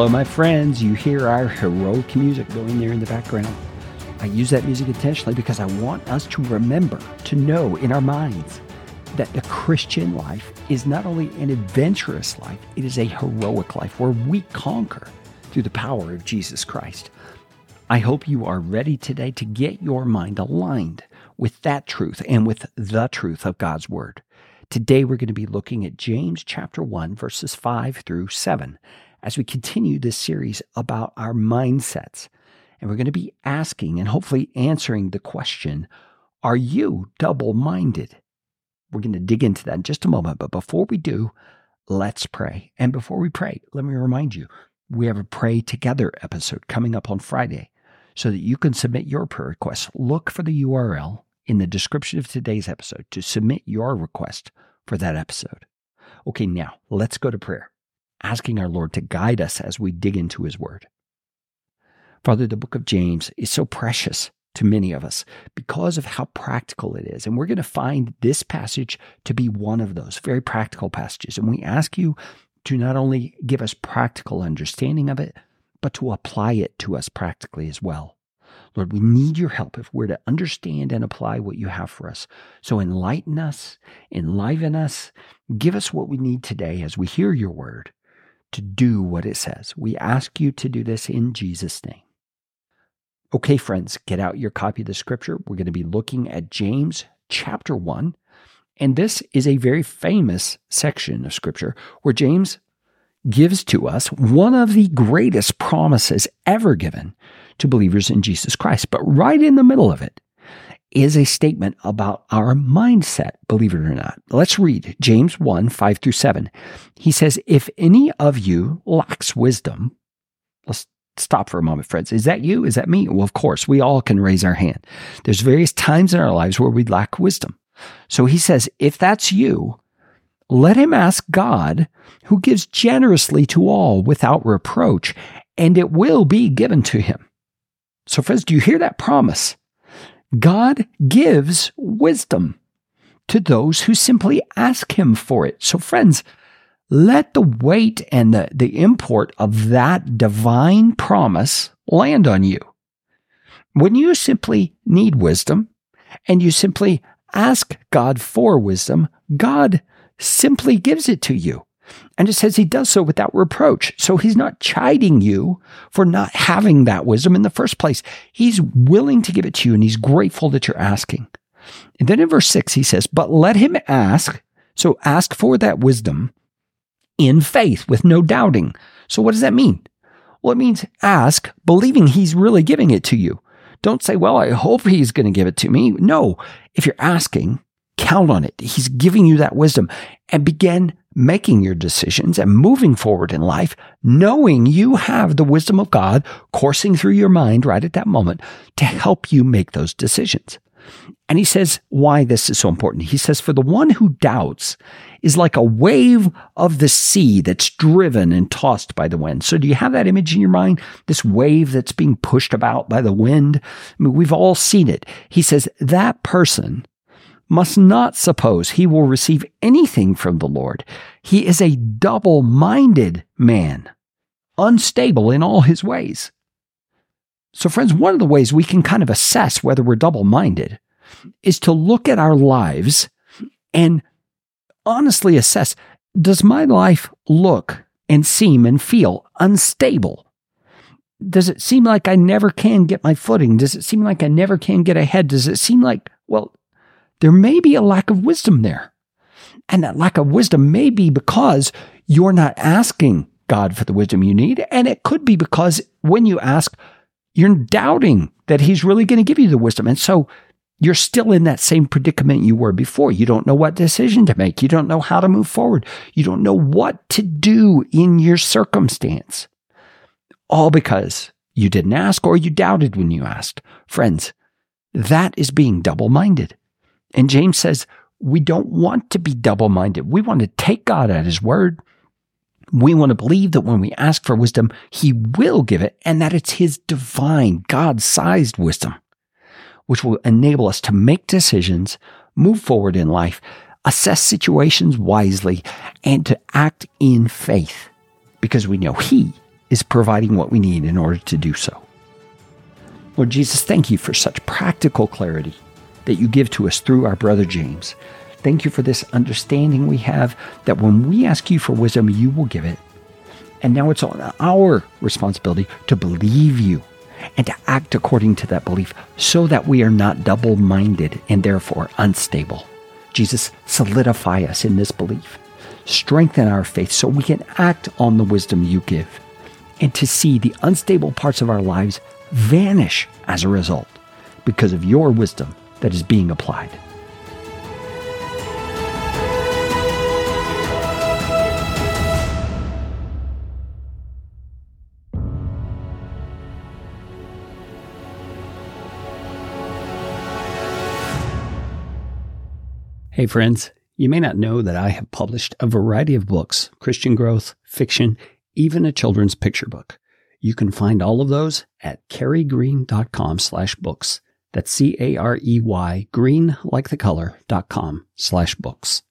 Hello, my friends. You hear our heroic music going there in the background. I use that music intentionally because I want us to remember, to know in our minds that the Christian life is not only an adventurous life, it is a heroic life where we conquer through the power of Jesus Christ. I hope you are ready today to get your mind aligned with that truth and with the truth of God's Word. Today, we're going to be looking at James chapter 1, verses 5 through 7, as we continue this series about our mindsets. And we're going to be asking and hopefully answering the question, are you double-minded? We're going to dig into that in just a moment. But before we do, let's pray. And before we pray, let me remind you, we have a Pray Together episode coming up on Friday so that you can submit your prayer requests. Look for the URL in the description of today's episode to submit your request for that episode. Okay, now let's go to prayer, asking our Lord to guide us as we dig into His Word. Father, the book of James is so precious to many of us because of how practical it is. And we're going to find this passage to be one of those very practical passages. And we ask you to not only give us practical understanding of it, but to apply it to us practically as well. Lord, we need your help if we're to understand and apply what you have for us. So enlighten us, enliven us, give us what we need today as we hear your word to do what it says. We ask you to do this in Jesus' name. Okay, friends, get out your copy of the scripture. We're going to be looking at James chapter 1. And this is a very famous section of scripture where James gives to us one of the greatest promises ever given to believers in Jesus Christ. But right in the middle of it is a statement about our mindset, believe it or not. Let's read James 1, 5 through 7. He says, if any of you lacks wisdom, let's stop for a moment, friends. Is that you? Is that me? Well, of course, we all can raise our hand. There's various times in our lives where we lack wisdom. So he says, if that's you, let him ask God, who gives generously to all without reproach, and it will be given to him. So friends, do you hear that promise? God gives wisdom to those who simply ask him for it. So friends, let the weight and the import of that divine promise land on you. When you simply need wisdom and you simply ask God for wisdom, God simply gives it to you. And it says he does so without reproach. So he's not chiding you for not having that wisdom in the first place. He's willing to give it to you, and he's grateful that you're asking. And then in verse 6, he says, but let him ask. So ask for that wisdom in faith with no doubting. So what does that mean? Well, it means ask, believing he's really giving it to you. Don't say, well, I hope he's going to give it to me. No, if you're asking, count on it. He's giving you that wisdom, and begin making your decisions and moving forward in life, knowing you have the wisdom of God coursing through your mind right at that moment to help you make those decisions. And he says why this is so important. He says, for the one who doubts is like a wave of the sea that's driven and tossed by the wind. So do you have that image in your mind? This wave that's being pushed about by the wind? I mean, we've all seen it. He says that person must not suppose he will receive anything from the Lord. He is a double-minded man, unstable in all his ways. So friends, one of the ways we can kind of assess whether we're double-minded is to look at our lives and honestly assess, does my life look and seem and feel unstable? Does it seem like I never can get my footing? Does it seem like I never can get ahead? Does it seem like, well, there may be a lack of wisdom there. And that lack of wisdom may be because you're not asking God for the wisdom you need. And it could be because when you ask, you're doubting that he's really going to give you the wisdom. And so you're still in that same predicament you were before. You don't know what decision to make. You don't know how to move forward. You don't know what to do in your circumstance. All because you didn't ask or you doubted when you asked. Friends, that is being double-minded. And James says, we don't want to be double-minded. We want to take God at his word. We want to believe that when we ask for wisdom, he will give it, and that it's his divine, God-sized wisdom, which will enable us to make decisions, move forward in life, assess situations wisely, and to act in faith, because we know he is providing what we need in order to do so. Lord Jesus, thank you for such practical clarity that you give to us through our brother James. Thank you for this understanding we have that when we ask you for wisdom, you will give it. And now it's on our responsibility to believe you and to act according to that belief so that we are not double-minded and therefore unstable. Jesus, solidify us in this belief. Strengthen our faith so we can act on the wisdom you give and to see the unstable parts of our lives vanish as a result because of your wisdom that is being applied. Hey friends, you may not know that I have published a variety of books, Christian growth, fiction, even a children's picture book. You can find all of those at careygreen.com/books. That's Carey, green, like the color, .com/books.